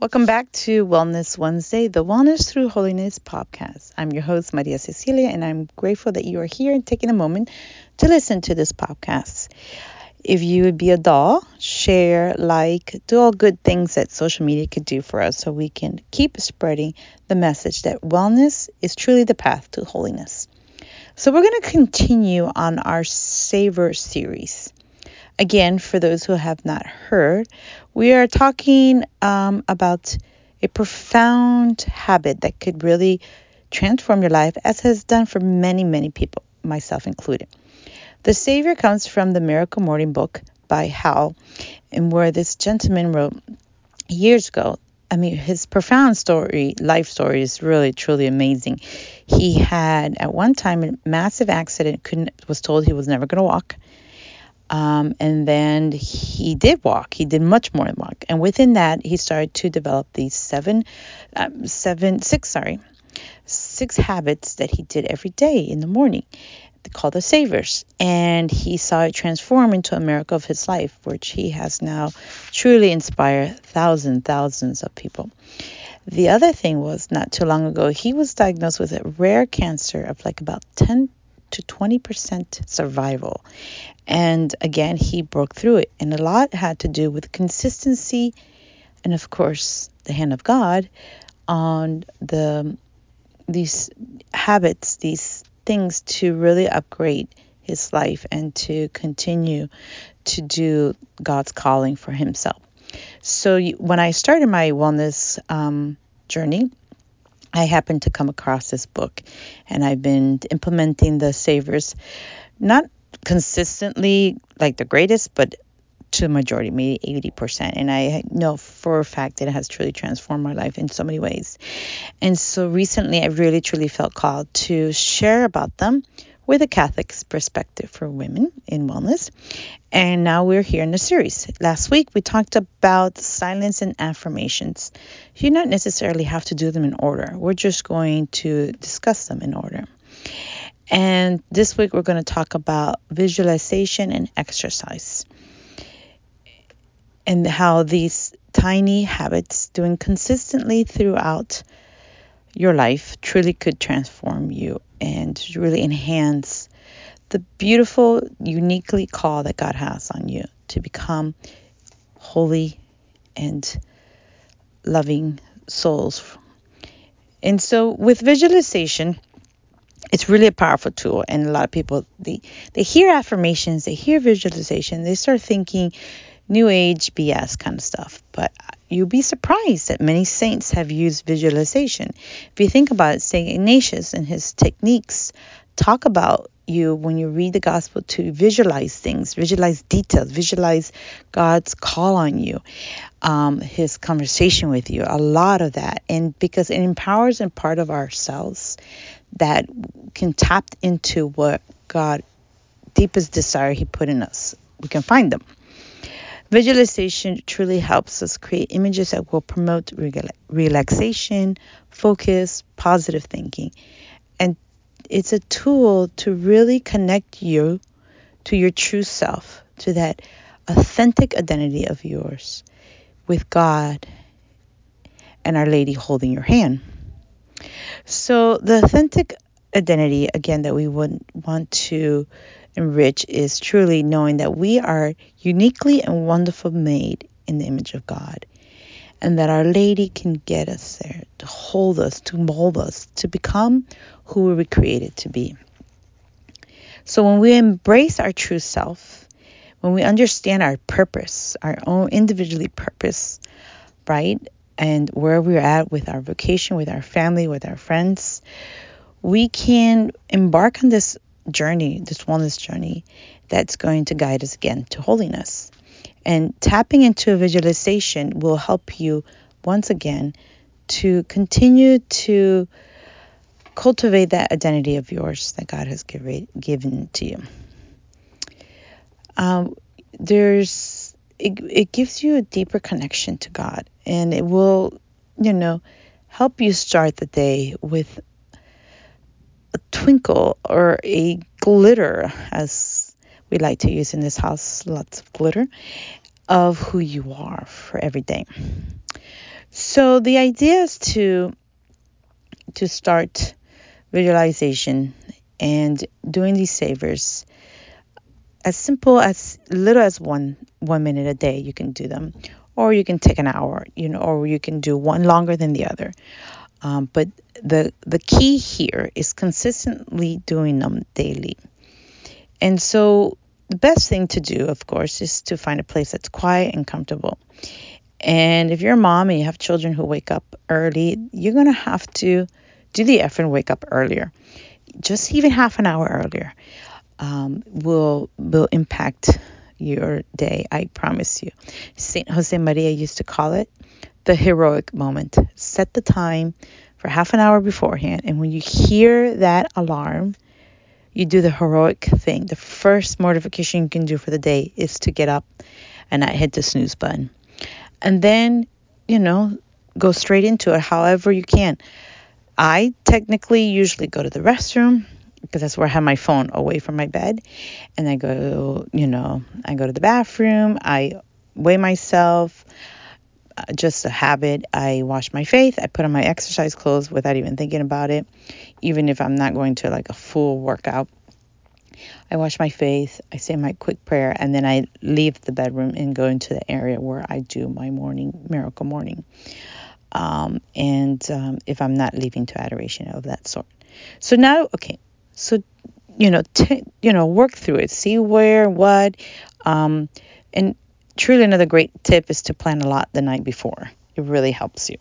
Welcome back to Wellness Wednesday, the Wellness Through Holiness podcast. I'm your host, Maria Cecilia, and I'm grateful that you are here and taking a moment to listen to this podcast. If you would be a doll, share, like, do all good things that social media could do for us so we can keep spreading the message that wellness is truly the path to holiness. So we're going to continue on our SAVERS series. Again, for those who have not heard, we are talking about a profound habit that could really transform your life, as has done for many, many people, myself included. The Savior comes from the Miracle Morning Book by Hal, and where this gentleman wrote years ago. I mean, his profound story, life story, is really, truly amazing. He had, at one time, a massive accident, was told he was never going to walk. And then he did walk. He did much more than walk. And within that, he started to develop these six habits that he did every day in the morning, called the SAVERS. And he saw it transform into a miracle of his life, which he has now truly inspired thousands of people. The other thing was, not too long ago, he was diagnosed with a rare cancer of like about 10% to 20% survival. And again, he broke through it. And a lot had to do with consistency and, of course, the hand of God on these habits, these things to really upgrade his life and to continue to do God's calling for himself. So when I started my wellness journey, I happened to come across this book, and I've been implementing the SAVERS, not consistently like the greatest, but to the majority, maybe 80%. And I know for a fact that it has truly transformed my life in so many ways. And so recently, I really, truly felt called to share about them with a Catholic perspective for women in wellness. And now we're here in the series. Last week, we talked about silence and affirmations. You don't necessarily have to do them in order. We're just going to discuss them in order. And this week, we're going to talk about visualization and exercise, and how these tiny habits, doing consistently throughout your life, truly could transform you and really enhance the beautiful, uniquely call that God has on you to become holy and loving souls. And so with visualization, it's really a powerful tool. And a lot of people, they hear affirmations, they hear visualization, they start thinking New Age BS kind of stuff. But you'll be surprised that many saints have used visualization. If you think about it, St. Ignatius and his techniques talk about you, when you read the gospel, to visualize things, visualize details, visualize God's call on you, his conversation with you, a lot of that. And because it empowers a part of ourselves that can tap into what God's deepest desire he put in us. We can find them. Visualization truly helps us create images that will promote relaxation, focus, positive thinking. And it's a tool to really connect you to your true self, to that authentic identity of yours with God and Our Lady holding your hand. So the authentic identity, again, that we would want to enrich is truly knowing that we are uniquely and wonderfully made in the image of God, and that Our Lady can get us there, to hold us, to mold us, to become who we were created to be. So when we embrace our true self, when we understand our purpose, our own individually purpose, right, and where we're at with our vocation, with our family, with our friends, we can embark on this journey, this wellness journey, that's going to guide us again to holiness. And tapping into a visualization will help you once again to continue to cultivate that identity of yours that God has given to you. It gives you a deeper connection to God, and it will, help you start the day with a twinkle or a glitter, as we like to use in this house, lots of glitter, of who you are for every day. So the idea is to start visualization and doing these savers as simple as little as one minute a day. You can do them, or you can take an hour, or you can do one longer than the other. But the key here is consistently doing them daily. And so the best thing to do, of course, is to find a place that's quiet and comfortable. And if you're a mom and you have children who wake up early, you're going to have to do the effort and wake up earlier. Just even half an hour earlier will impact your day, I promise you. St. Josemaría used to call it the heroic moment. Set the time for half an hour beforehand, and when you hear that alarm, you do the heroic thing. The first mortification you can do for the day is to get up and not hit the snooze button. And then, go straight into it however you can. I technically usually go to the restroom because that's where I have my phone away from my bed. And I go, I go to the bathroom. I weigh myself. Just a habit. I wash my face. I put on my exercise clothes without even thinking about it. Even if I'm not going to like a full workout. I wash my face. I say my quick prayer. And then I leave the bedroom and go into the area where I do my morning, miracle morning. If I'm not leaving to adoration of that sort. So now, okay. So, work through it, see where, what, and truly another great tip is to plan a lot the night before. It really helps you.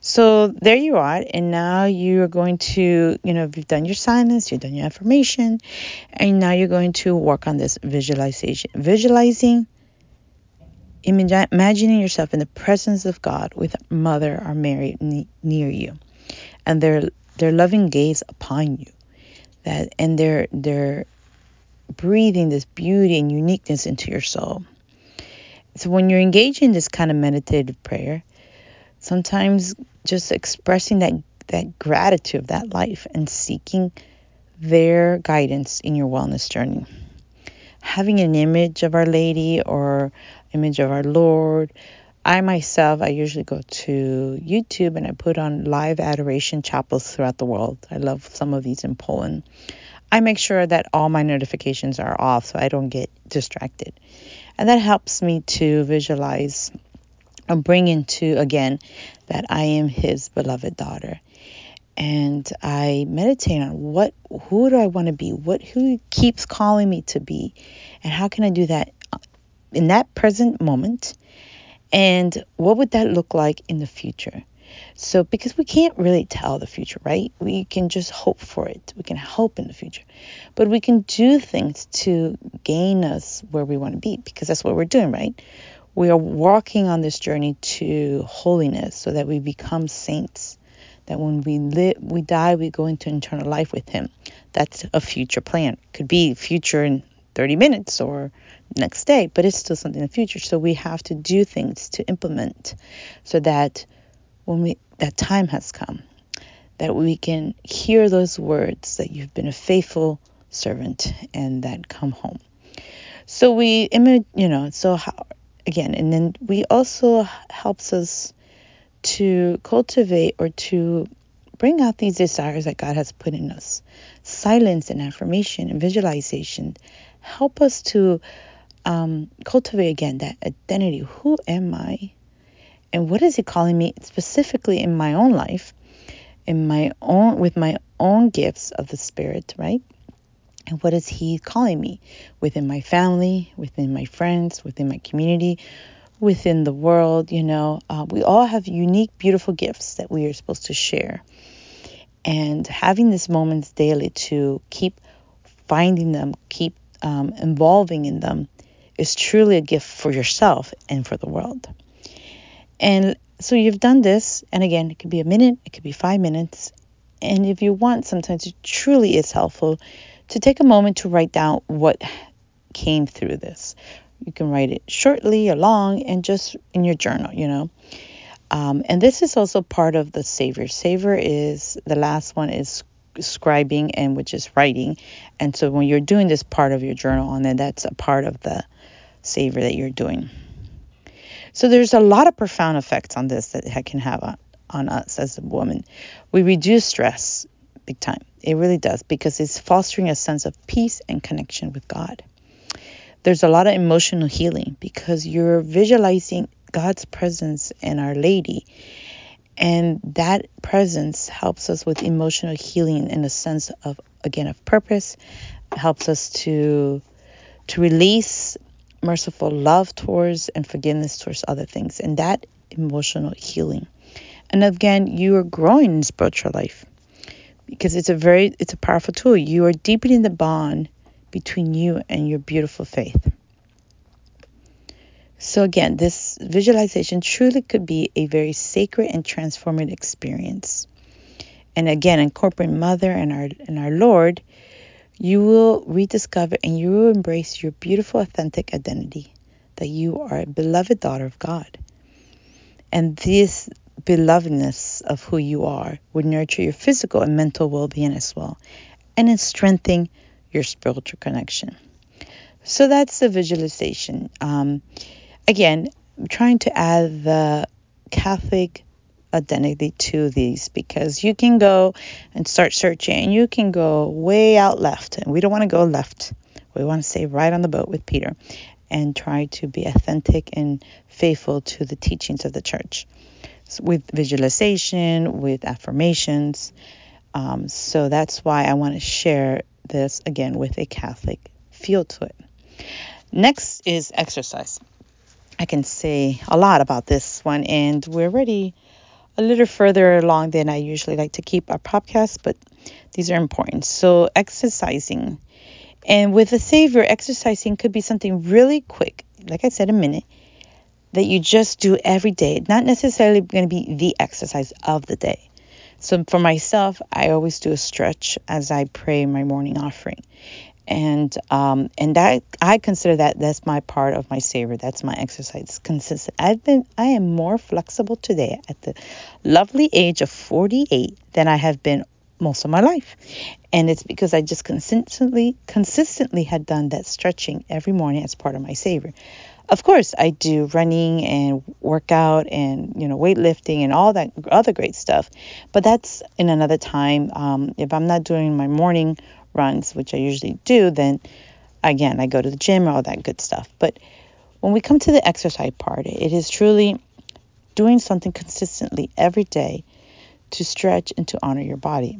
So there you are. And now you're going to, if you've done your silence, you've done your affirmation, and now you're going to work on this visualization, imagining yourself in the presence of God with Mother or Mary near you, and their loving gaze upon you, that and they're breathing this beauty and uniqueness into your soul. So when you're engaged in this kind of meditative prayer, sometimes just expressing that gratitude of that life and seeking their guidance in your wellness journey. Having an image of Our Lady or image of our Lord. I usually go to YouTube and I put on live adoration chapels throughout the world. I love some of these in Poland. I make sure that all my notifications are off so I don't get distracted. And that helps me to visualize and bring into, again, that I am His beloved daughter. And I meditate on who do I want to be? Who keeps calling me to be? And how can I do that in that present moment? And what would that look like in the future? So, because we can't really tell the future, right? We can just hope for it. We can hope in the future. But we can do things to gain us where we want to be, because that's what we're doing, right? We are walking on this journey to holiness so that we become saints. That when we die, we go into eternal life with Him. That's a future plan. Could be future in 30 minutes or next day, but it's still something in the future. So we have to do things to implement so that when that time has come, that we can hear those words that you've been a faithful servant and that come home. So and then we also helps us to cultivate or to bring out these desires that God has put in us. Silence and affirmation and visualization help us to cultivate again that identity. Who am I? And what is He calling me specifically in my own life, with my own gifts of the Spirit, right? And what is He calling me within my family, within my friends, within my community, within the world? We all have unique, beautiful gifts that we are supposed to share. And having these moments daily to keep finding them, keep involving in them, is truly a gift for yourself and for the world. And so you've done this. And again, it could be a minute, it could be 5 minutes. And if you want, sometimes it truly is helpful to take a moment to write down what came through this. You can write it shortly or long and just in your journal, And this is also part of the savor. Savor is the last one is scribing, and which is writing. And so when you're doing this part of your journal on there, that's a part of the savor that you're doing. So there's a lot of profound effects on this that it can have on us as a woman. We reduce stress big time. It really does, because it's fostering a sense of peace and connection with God. There's a lot of emotional healing because you're visualizing God's presence and Our Lady. And that presence helps us with emotional healing in a sense of, again, of purpose. It helps us to release merciful love towards and forgiveness towards other things. And that emotional healing. And again, you are growing in spiritual life because it's a powerful tool. You are deepening the bond between you and your beautiful faith. So again, this visualization truly could be a very sacred and transformative experience. And again, incorporating Mother and our Lord, you will rediscover and you will embrace your beautiful, authentic identity, that you are a beloved daughter of God. And this belovedness of who you are would nurture your physical and mental well-being as well, and it's strengthening your spiritual connection. So that's the visualization. Again, I'm trying to add the Catholic identity to these because you can go and start searching and you can go way out left. And we don't want to go left. We want to stay right on the boat with Peter and try to be authentic and faithful to the teachings of the church, so with visualization, with affirmations. So that's why I want to share this again with a Catholic feel to it. Next is exercise. I can say a lot about this one, and we're already a little further along than I usually like to keep our podcasts, but these are important. So exercising, and with the Savior, exercising could be something really quick, like I said, a minute, that you just do every day. Not necessarily going to be the exercise of the day. So for myself, I always do a stretch as I pray my morning offering. And that I consider that's my part of my savor. That's my exercise. Consistent. I am more flexible today at the lovely age of 48 than I have been most of my life, and it's because I just consistently had done that stretching every morning as part of my savor. Of course, I do running and workout and weightlifting and all that other great stuff, but that's in another time. If I'm not doing my morning runs, which I usually do, then again I go to the gym or all that good stuff. But when we come to the exercise part, it is truly doing something consistently every day to stretch and to honor your body.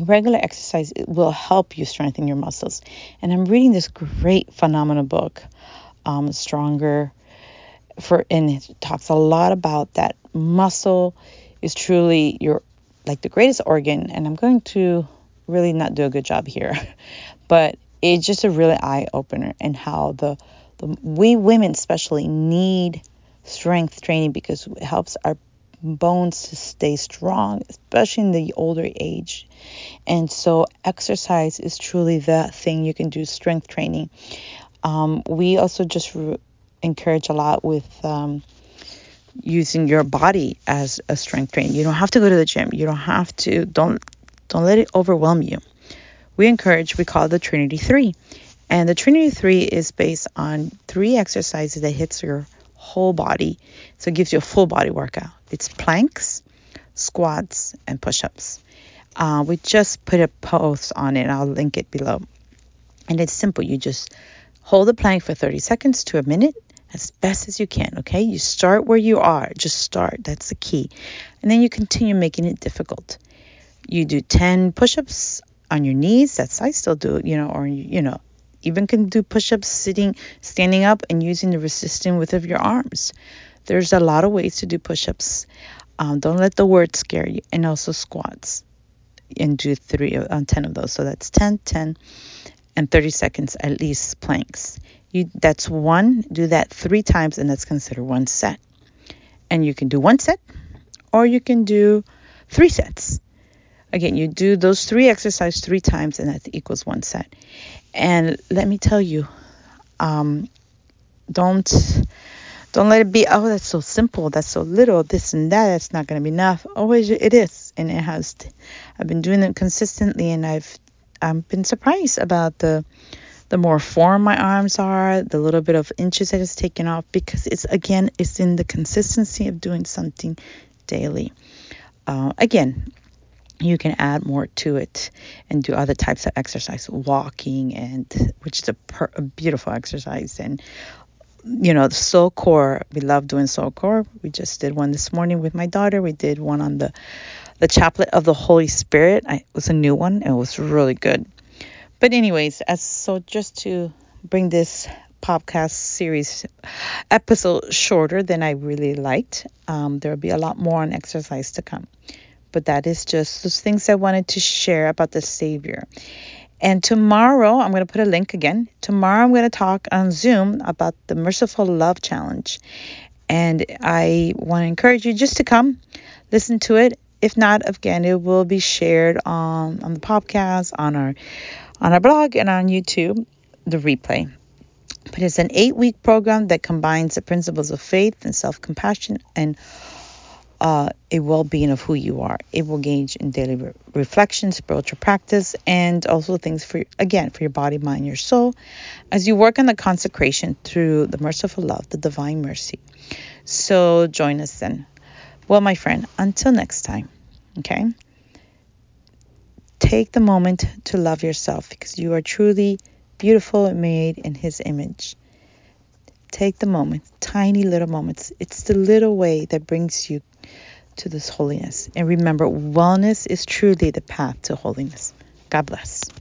Regular exercise will help you strengthen your muscles. And I'm reading this great phenomenal book, Stronger, and it talks a lot about that muscle is truly your like the greatest organ. And I'm going to really not do a good job here, but it's just a really eye-opener, and how we women especially need strength training because it helps our bones to stay strong, especially in the older age. And so exercise is truly the thing you can do, strength training. We also just encourage a lot with using your body as a strength training. You don't have to go to the gym. You don't have to, don't let it overwhelm you. We call it the Trinity Three. And the Trinity Three is based on 3 exercises that hits your whole body. So it gives you a full body workout. It's planks, squats, and push-ups. We just put a post on it. I'll link it below. And it's simple. You just hold the plank for 30 seconds to a minute as best as you can, okay? You start where you are. Just start. That's the key. And then you continue making it difficult. You do 10 push-ups on your knees. That's I still do, or, even can do push-ups sitting, standing up, and using the resistant width of your arms. There's a lot of ways to do push-ups. Don't let the word scare you. And also squats. And do 10 of those. So that's 10, 10, and 30 seconds at least planks. That's one. Do that 3 times, and that's considered one set. And you can do one set, or you can do 3 sets. Again, you do those 3 exercises 3 times, and that equals one set. And let me tell you, don't let it be, oh, that's so simple, that's so little, this and that, that's not going to be enough. Always it is, and it has. I've been doing it consistently, and I've been surprised about the the more formed my arms are, the little bit of inches that is taken off, because it's in the consistency of doing something daily. Again, you can add more to it and do other types of exercise, walking, and which is a beautiful exercise. And the Soul Core, we love doing Soul Core. We just did one this morning with my daughter. We did one on the Chaplet of the Holy Spirit. It was a new one, and it was really good. But anyways, so just to bring this podcast series episode shorter than I really liked, there'll be a lot more on exercise to come. But that is just those things I wanted to share about the Savior. And tomorrow, I'm going to put a link again. Tomorrow, I'm going to talk on Zoom about the Merciful Love Challenge. And I want to encourage you just to come listen to it. If not, again, it will be shared on the podcast, on our blog, and on YouTube, the replay. But it's an 8-week program that combines the principles of faith and self-compassion and a well-being of who you are. It will engage in daily reflection, spiritual practice, and also things for your body, mind, your soul, as you work on the consecration through the merciful love, the divine mercy. So join us then. Well, my friend, until next time, okay? Take the moment to love yourself, because you are truly beautiful and made in His image. Take the moment, tiny little moments. It's the little way that brings you to this holiness. And remember, wellness is truly the path to holiness. God bless.